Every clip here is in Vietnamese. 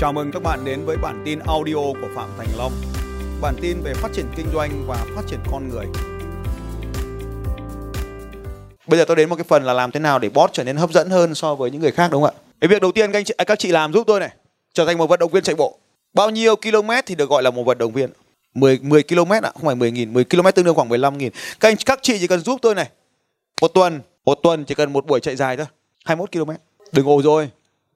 Chào mừng các bạn đến với bản tin audio của Phạm Thành Long. Bản tin về phát triển kinh doanh và phát triển con người. Bây giờ tôi đến một cái phần là làm thế nào để bot trở nên hấp dẫn hơn so với những người khác, đúng không ạ? Cái việc đầu tiên các chị làm giúp tôi này, trở thành một vận động viên chạy bộ. Bao nhiêu km thì được gọi là một vận động viên? 10 km ạ, không phải 10.000, 10 km tương đương khoảng 15.000. Các chị chỉ cần giúp tôi này, một tuần chỉ cần một buổi chạy dài thôi, 21 km. Đừng ồ rồi.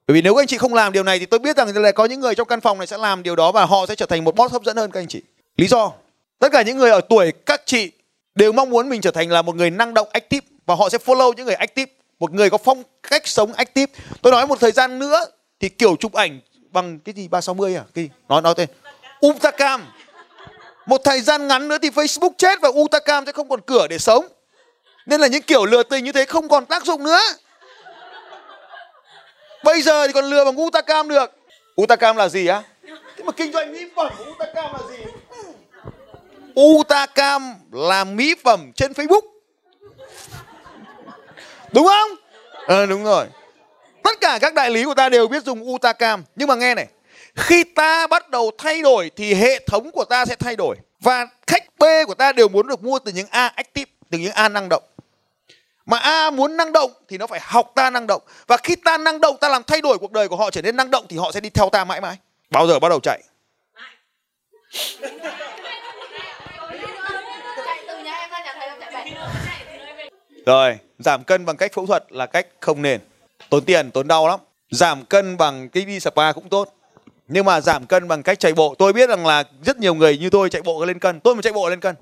Bởi vì nếu các anh chị không làm điều này thì tôi biết rằng là có những người trong căn phòng này sẽ làm điều đó và họ sẽ trở thành một boss hấp dẫn hơn các anh chị. Lý do, tất cả những người ở tuổi các chị đều mong muốn mình trở thành là một người năng động, active, và họ sẽ follow những người active, một người có phong cách sống active. Tôi nói một thời gian nữa thì kiểu chụp ảnh bằng cái gì 360 à? Cái nói tên UtaCam. Một thời gian ngắn nữa thì Facebook chết và UtaCam sẽ không còn cửa để sống. Nên là những kiểu lừa tình như thế không còn tác dụng nữa. Bây giờ thì còn lừa bằng UtaCam được. UtaCam là gì á? Thế mà kinh doanh mỹ phẩm, UtaCam là gì? UtaCam là mỹ phẩm trên Facebook. Đúng không? Đúng rồi. Tất cả các đại lý của ta đều biết dùng UtaCam. Nhưng mà nghe này, khi ta bắt đầu thay đổi thì hệ thống của ta sẽ thay đổi. Và khách B của ta đều muốn được mua từ những A active, từ những A năng động. Mà A muốn năng động thì nó phải học ta năng động. Và khi ta năng động, ta làm thay đổi cuộc đời của họ trở nên năng động thì họ sẽ đi theo ta mãi mãi. Bao giờ bắt đầu chạy? Rồi, giảm cân bằng cách phẫu thuật là cách không nên. Tốn tiền, tốn đau lắm. Giảm cân bằng cái đi spa cũng tốt. Nhưng mà giảm cân bằng cách chạy bộ. Tôi biết rằng là rất nhiều người như tôi chạy bộ lên cân. Tôi mà chạy bộ lên cân.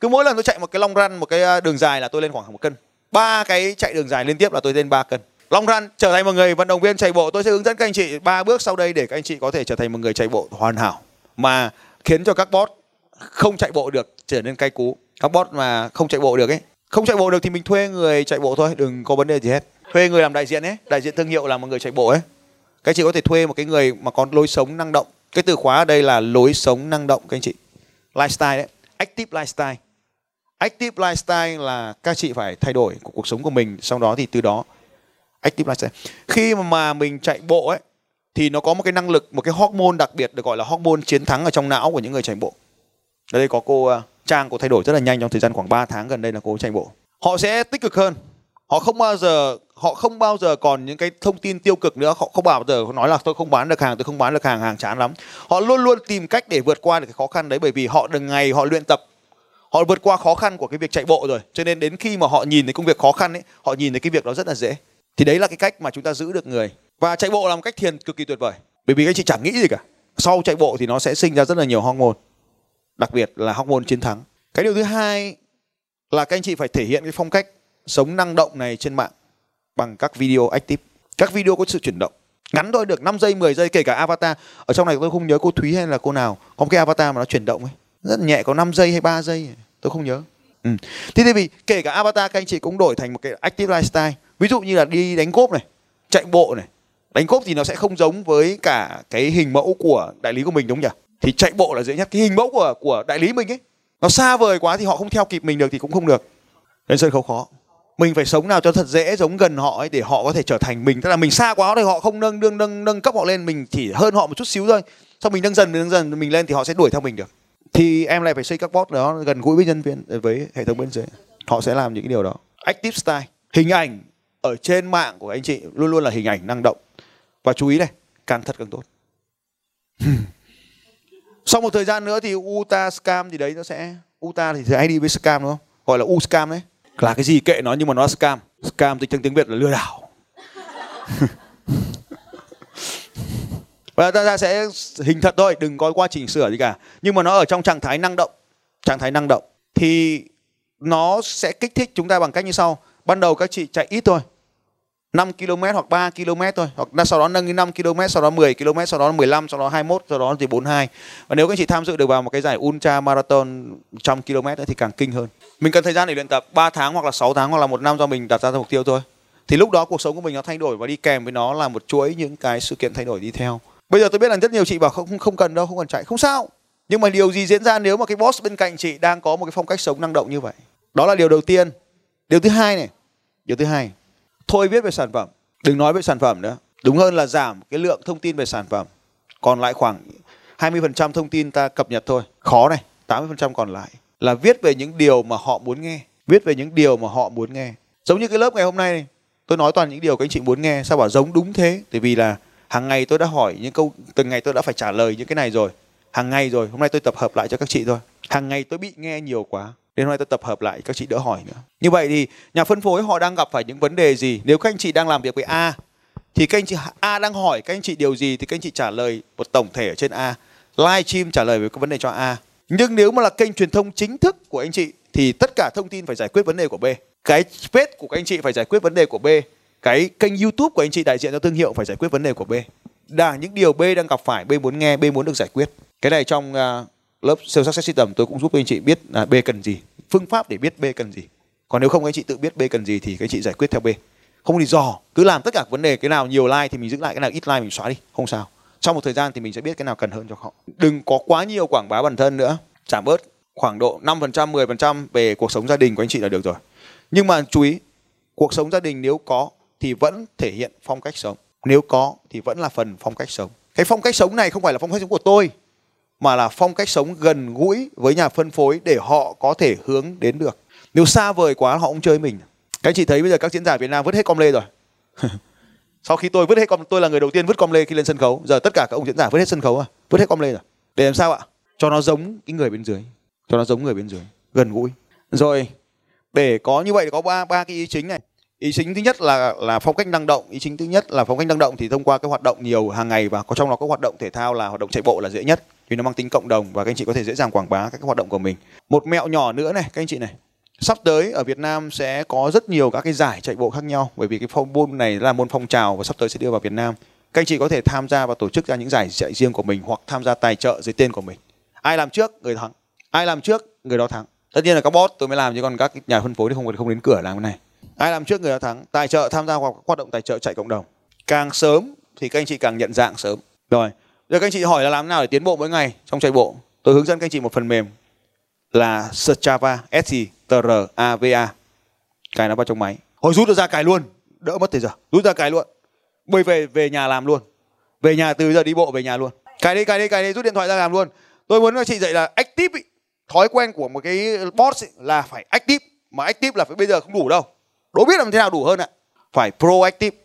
Cứ mỗi lần tôi chạy một cái long run, một cái đường dài là tôi lên khoảng 1 cân. 3 cái chạy đường dài liên tiếp là tôi lên 3 cân. Long run, trở thành một người vận động viên chạy bộ. Tôi sẽ hướng dẫn các anh chị 3 bước sau đây để các anh chị có thể trở thành một người chạy bộ hoàn hảo. Mà khiến cho các bot không chạy bộ được trở nên cay cú. Các bot mà không chạy bộ được ấy. Không chạy bộ được thì mình thuê người chạy bộ thôi. Đừng có vấn đề gì hết. Thuê người làm đại diện ấy. Đại diện thương hiệu làm một người chạy bộ ấy. Các anh chị có thể thuê một cái người mà có lối sống năng động. Cái từ khóa ở đây là lối sống năng động các anh chị. Lifestyle đấy. Active lifestyle. Active lifestyle là các chị phải thay đổi cuộc sống của mình. Sau đó thì từ đó active lifestyle. Khi mà mình chạy bộ ấy thì nó có một cái năng lực, một cái hormone đặc biệt được gọi là hormone chiến thắng ở trong não của những người chạy bộ. Ở đây có cô Trang, cô thay đổi rất là nhanh trong thời gian khoảng 3 tháng gần đây là cô chạy bộ. Họ sẽ tích cực hơn. Họ không bao giờ còn những cái thông tin tiêu cực nữa. Họ không bao giờ nói là tôi không bán được hàng, hàng chán lắm. Họ luôn luôn tìm cách để vượt qua được cái khó khăn đấy, bởi vì họ từng ngày họ luyện tập. Họ vượt qua khó khăn của cái việc chạy bộ rồi. Cho nên đến khi mà họ nhìn thấy công việc khó khăn ấy, họ nhìn thấy cái việc đó rất là dễ. Thì đấy là cái cách mà chúng ta giữ được người. Và chạy bộ là một cách thiền cực kỳ tuyệt vời. Bởi vì các chị chẳng nghĩ gì cả. Sau chạy bộ thì nó sẽ sinh ra rất là nhiều hormone. Đặc biệt là hormone chiến thắng. Cái điều thứ hai là các anh chị phải thể hiện cái phong cách sống năng động này trên mạng bằng các video active. Các video có sự chuyển động. Ngắn thôi, được 5 giây, 10 giây, kể cả avatar. Ở trong này tôi không nhớ cô Thúy hay là cô nào. Có một cái avatar mà nó chuyển động ấy. Rất nhẹ, có 5 giây hay 3 giây. Tôi không nhớ. Thế vì kể cả avatar các anh chị cũng đổi thành một cái active lifestyle. Ví dụ như là đi đánh golf này, chạy bộ này. Đánh golf thì nó sẽ không giống với cả cái hình mẫu của đại lý của mình, đúng không nhỉ? Thì chạy bộ là dễ nhất. Cái hình mẫu của đại lý mình ấy, nó xa vời quá thì họ không theo kịp mình được thì cũng không được. Lên sân khấu khó. Mình phải sống nào cho thật dễ, giống gần họ ấy để họ có thể trở thành mình. Tức là mình xa quá thì họ không nâng cấp họ lên, mình chỉ hơn họ một chút xíu thôi. Sau mình nâng dần mình lên thì họ sẽ đuổi theo mình được. Thì em lại phải xây các bot đó gần gũi với nhân viên, với hệ thống bên dưới. Họ sẽ làm những cái điều đó. Active style. Hình ảnh ở trên mạng của anh chị luôn luôn là hình ảnh năng động. Và chú ý này, càng thật càng tốt. Sau một thời gian nữa thì Uta Scam thì đấy nó sẽ... Uta thì hay đi với Scam đúng không? Gọi là U-Scam đấy. Là cái gì kệ nó nhưng mà nó là Scam. Scam thì trong tiếng Việt là lừa đảo. Và ta sẽ hình thật thôi, đừng có quá trình sửa gì cả. Nhưng mà nó ở trong trạng thái năng động. Trạng thái năng động thì nó sẽ kích thích chúng ta bằng cách như sau. Ban đầu các chị chạy ít thôi, 5 km hoặc 3 km thôi, hoặc sau đó nâng đến 5 km, sau đó 10 km, sau đó 15, sau đó 21, sau đó thì 42. Và nếu các chị tham dự được vào một cái giải ultra marathon 100 km thì càng kinh hơn. Mình cần thời gian để luyện tập 3 tháng hoặc là 6 tháng hoặc là 1 năm do mình đặt ra mục tiêu thôi. Thì lúc đó cuộc sống của mình nó thay đổi và đi kèm với nó là một chuỗi những cái sự kiện thay đổi đi theo. Bây giờ tôi biết là rất nhiều chị bảo không cần đâu, không cần chạy, không sao. Nhưng mà điều gì diễn ra nếu mà cái boss bên cạnh chị đang có một cái phong cách sống năng động như vậy? Đó là điều đầu tiên. Điều thứ hai, thôi viết về sản phẩm, đừng nói về sản phẩm nữa. Đúng hơn là giảm cái lượng thông tin về sản phẩm. còn lại khoảng 20% thông tin ta cập nhật thôi, khó này, 80% còn lại là viết về những điều mà họ muốn nghe, viết về những điều mà họ muốn nghe. Giống như cái lớp ngày hôm nay này, tôi nói toàn những điều các anh chị muốn nghe, sao bảo giống đúng thế? Tại vì là hàng ngày tôi đã hỏi những câu, từng ngày tôi đã phải trả lời những cái này rồi, hàng ngày rồi, hôm nay tôi tập hợp lại cho các chị thôi. Hàng ngày tôi bị nghe nhiều quá, đến hôm nay tôi tập hợp lại các chị đỡ hỏi nữa. Như vậy thì nhà phân phối họ đang gặp phải những vấn đề gì? Nếu các anh chị đang làm việc với A thì các anh chị A đang hỏi các anh chị điều gì thì các anh chị trả lời một tổng thể ở trên A, live stream trả lời về cái vấn đề cho A. Nhưng nếu mà là kênh truyền thông chính thức của anh chị thì tất cả thông tin phải giải quyết vấn đề của B, cái page của các anh chị phải giải quyết vấn đề của B, cái kênh YouTube của anh chị đại diện cho thương hiệu phải giải quyết vấn đề của B. Đà những điều B đang gặp phải, B muốn nghe, B muốn được giải quyết. Cái này trong lớp Sales Success System tôi cũng giúp các anh chị biết B cần gì, phương pháp để biết B cần gì. Còn nếu không các anh chị tự biết B cần gì thì các anh chị giải quyết theo B. Không lý do, cứ làm tất cả vấn đề, cái nào nhiều like thì mình giữ lại, cái nào ít like mình xóa đi, không sao. Sau một thời gian thì mình sẽ biết cái nào cần hơn cho họ. Đừng có quá nhiều quảng bá bản thân nữa, giảm bớt khoảng độ 5%, 10% về cuộc sống gia đình của anh chị là được rồi. Nhưng mà chú ý, cuộc sống gia đình nếu có thì vẫn thể hiện phong cách sống, nếu có thì vẫn là phần phong cách sống. Cái phong cách sống này không phải là phong cách sống của tôi, mà là phong cách sống gần gũi với nhà phân phối để họ có thể hướng đến được. Nếu xa vời quá họ không chơi mình. Các anh chị thấy bây giờ các diễn giả Việt Nam vứt hết com lê rồi. Sau khi tôi vứt hết com, tôi là người đầu tiên vứt com lê khi lên sân khấu. Giờ tất cả các ông diễn giả vứt hết sân khấu, vứt hết com lê rồi. Để làm sao ạ? Cho nó giống cái người bên dưới, cho nó giống người bên dưới, gần gũi. Rồi để có như vậy thì có ba cái ý chính này. Ý chính thứ nhất là phong cách năng động. Ý chính thứ nhất là phong cách năng động thì thông qua cái hoạt động nhiều hàng ngày, và có trong đó có hoạt động thể thao là hoạt động chạy bộ là dễ nhất, vì nó mang tính cộng đồng và các anh chị có thể dễ dàng quảng bá các cái hoạt động của mình. Một mẹo nhỏ nữa này các anh chị này, sắp tới ở Việt Nam sẽ có rất nhiều các cái giải chạy bộ khác nhau, bởi vì cái môn này là môn phong trào và sắp tới sẽ đưa vào Việt Nam. Các anh chị có thể tham gia và tổ chức ra những giải chạy riêng của mình, hoặc tham gia tài trợ dưới tên của mình. Ai làm trước người thắng, ai làm trước người đó thắng. Tất nhiên là các boss tôi mới làm, chứ còn các nhà phân phối thì không đến cửa làm cái này. Ai làm trước người đó thắng. Tài trợ, tham gia vào hoạt động tài trợ chạy cộng đồng. Càng sớm thì các anh chị càng nhận dạng sớm. Rồi, giờ các anh chị hỏi là làm thế nào để tiến bộ mỗi ngày trong chạy bộ. Tôi hướng dẫn các anh chị một phần mềm là Strava, S-T-R-A-V-A. Cài nó vào trong máy. Hồi rút nó ra cài luôn, đỡ mất thời giờ. Rút ra cài luôn. Bây về nhà làm luôn. Về nhà từ giờ đi bộ về nhà luôn. Cài đi, rút điện thoại ra làm luôn. Tôi muốn các chị dạy là active ý. Thói quen của một cái boss ý, là phải active, mà active là phải bây giờ không đủ đâu. Đố biết làm thế nào đủ hơn ạ? Phải proactive.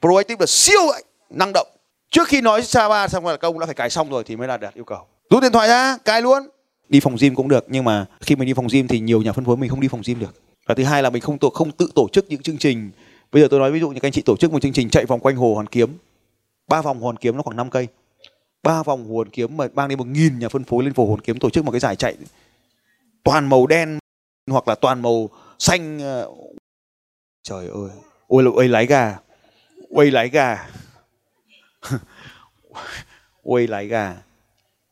Proactive là siêu năng động. Trước khi nói Strava xong là công đã phải cài xong rồi thì mới là đạt yêu cầu. Rút điện thoại ra, cài luôn. Đi phòng gym cũng được, nhưng mà khi mình đi phòng gym thì nhiều nhà phân phối mình không đi phòng gym được. Và thứ hai là mình không tự tổ chức những chương trình. Bây giờ tôi nói ví dụ như các anh chị tổ chức một chương trình chạy vòng quanh hồ Hoàn Kiếm. 3 vòng Hoàn Kiếm nó khoảng 5 cây. 3 vòng Hoàn Kiếm mà mang đến 1000 nhà phân phối lên phố Hoàn Kiếm tổ chức một cái giải chạy toàn màu đen hoặc là toàn màu xanh. Trời ơi, ôi lái gà, ôi lái gà.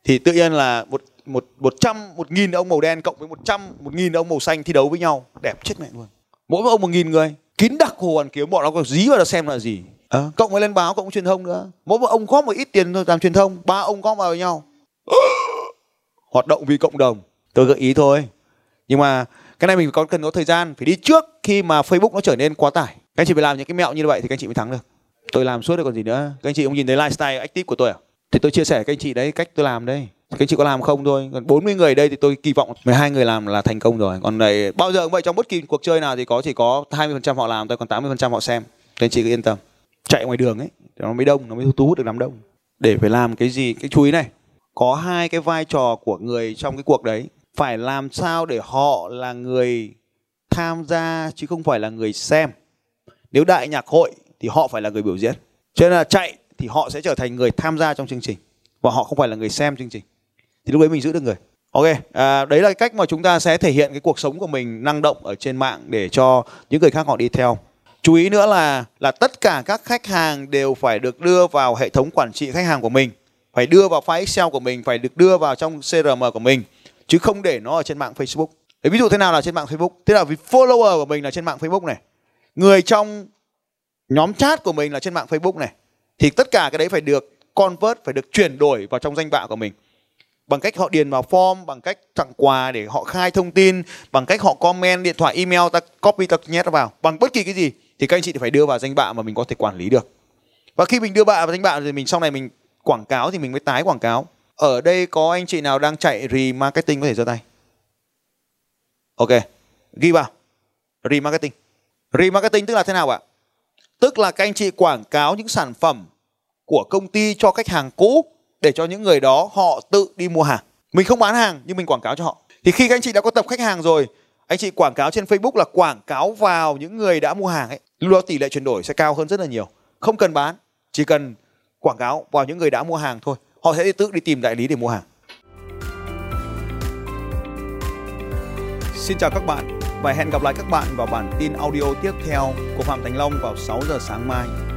Thì tự nhiên là 1.000 ông màu đen cộng với 1.000 ông màu xanh thi đấu với nhau, đẹp chết mẹ luôn. Mỗi ông 1.000 người, kín đặc hồ Hoàn Kiếm, bọn nó còn dí vào đó xem là gì. Cộng với lên báo, cộng với truyền thông nữa. Mỗi ông góp một ít tiền thôi làm truyền thông, 3 ông góp vào nhau. Hoạt động vì cộng đồng, tôi gợi ý thôi. Nhưng mà cái này mình cần có thời gian, phải đi trước khi mà Facebook nó trở nên quá tải. Các anh chị phải làm những cái mẹo như vậy thì các anh chị mới thắng được. Tôi làm suốt rồi còn gì nữa. Các anh chị không nhìn thấy lifestyle active của tôi à? Thì tôi chia sẻ với các anh chị đấy, cách tôi làm đây. Các anh chị có làm không thôi. Còn 40 người đây thì tôi kỳ vọng 12 người làm là thành công rồi. Còn này bao giờ cũng vậy, trong bất kỳ cuộc chơi nào thì chỉ có 20% họ làm thôi, còn 80% họ xem. Các anh chị cứ yên tâm. Chạy ngoài đường ấy, nó mới đông, nó mới thu hút được đám đông. Để phải làm cái gì, cái chú ý này. Có 2 cái vai trò của người trong cái cuộc đấy. Phải làm sao để họ là người tham gia chứ không phải là người xem. Nếu đại nhạc hội thì họ phải là người biểu diễn. Cho nên là chạy thì họ sẽ trở thành người tham gia trong chương trình, và họ không phải là người xem chương trình. Thì lúc đấy mình giữ được người. Ok, đấy là cái cách mà chúng ta sẽ thể hiện cái cuộc sống của mình năng động ở trên mạng để cho những người khác họ đi theo. Chú ý nữa là tất cả các khách hàng đều phải được đưa vào hệ thống quản trị khách hàng của mình. Phải đưa vào file Excel của mình, phải được đưa vào trong CRM của mình, chứ không để nó ở trên mạng Facebook. Để ví dụ thế nào là trên mạng Facebook? Thế nào vì follower của mình là trên mạng Facebook này, người trong nhóm chat của mình là trên mạng Facebook này, thì tất cả cái đấy phải được convert, phải được chuyển đổi vào trong danh bạ của mình, bằng cách họ điền vào form, bằng cách tặng quà để họ khai thông tin, bằng cách họ comment, điện thoại, email, ta copy, ta nhét vào, bằng bất kỳ cái gì thì các anh chị phải đưa vào danh bạ mà mình có thể quản lý được. Và khi mình đưa bạ vào danh bạ thì mình sau này mình quảng cáo thì mình mới tái quảng cáo. Ở đây có anh chị nào đang chạy remarketing có thể giơ tay. Ok, ghi vào. Remarketing. Remarketing tức là thế nào ạ? Tức là các anh chị quảng cáo những sản phẩm của công ty cho khách hàng cũ để cho những người đó họ tự đi mua hàng. Mình không bán hàng nhưng mình quảng cáo cho họ. Thì khi các anh chị đã có tập khách hàng rồi, anh chị quảng cáo trên Facebook là quảng cáo vào những người đã mua hàng ấy. Lúc đó tỷ lệ chuyển đổi sẽ cao hơn rất là nhiều. Không cần bán, chỉ cần quảng cáo vào những người đã mua hàng thôi. Họ sẽ tự đi tìm đại lý để mua hàng. Xin chào các bạn và hẹn gặp lại các bạn vào bản tin audio tiếp theo của Phạm Thành Long vào 6 giờ sáng mai.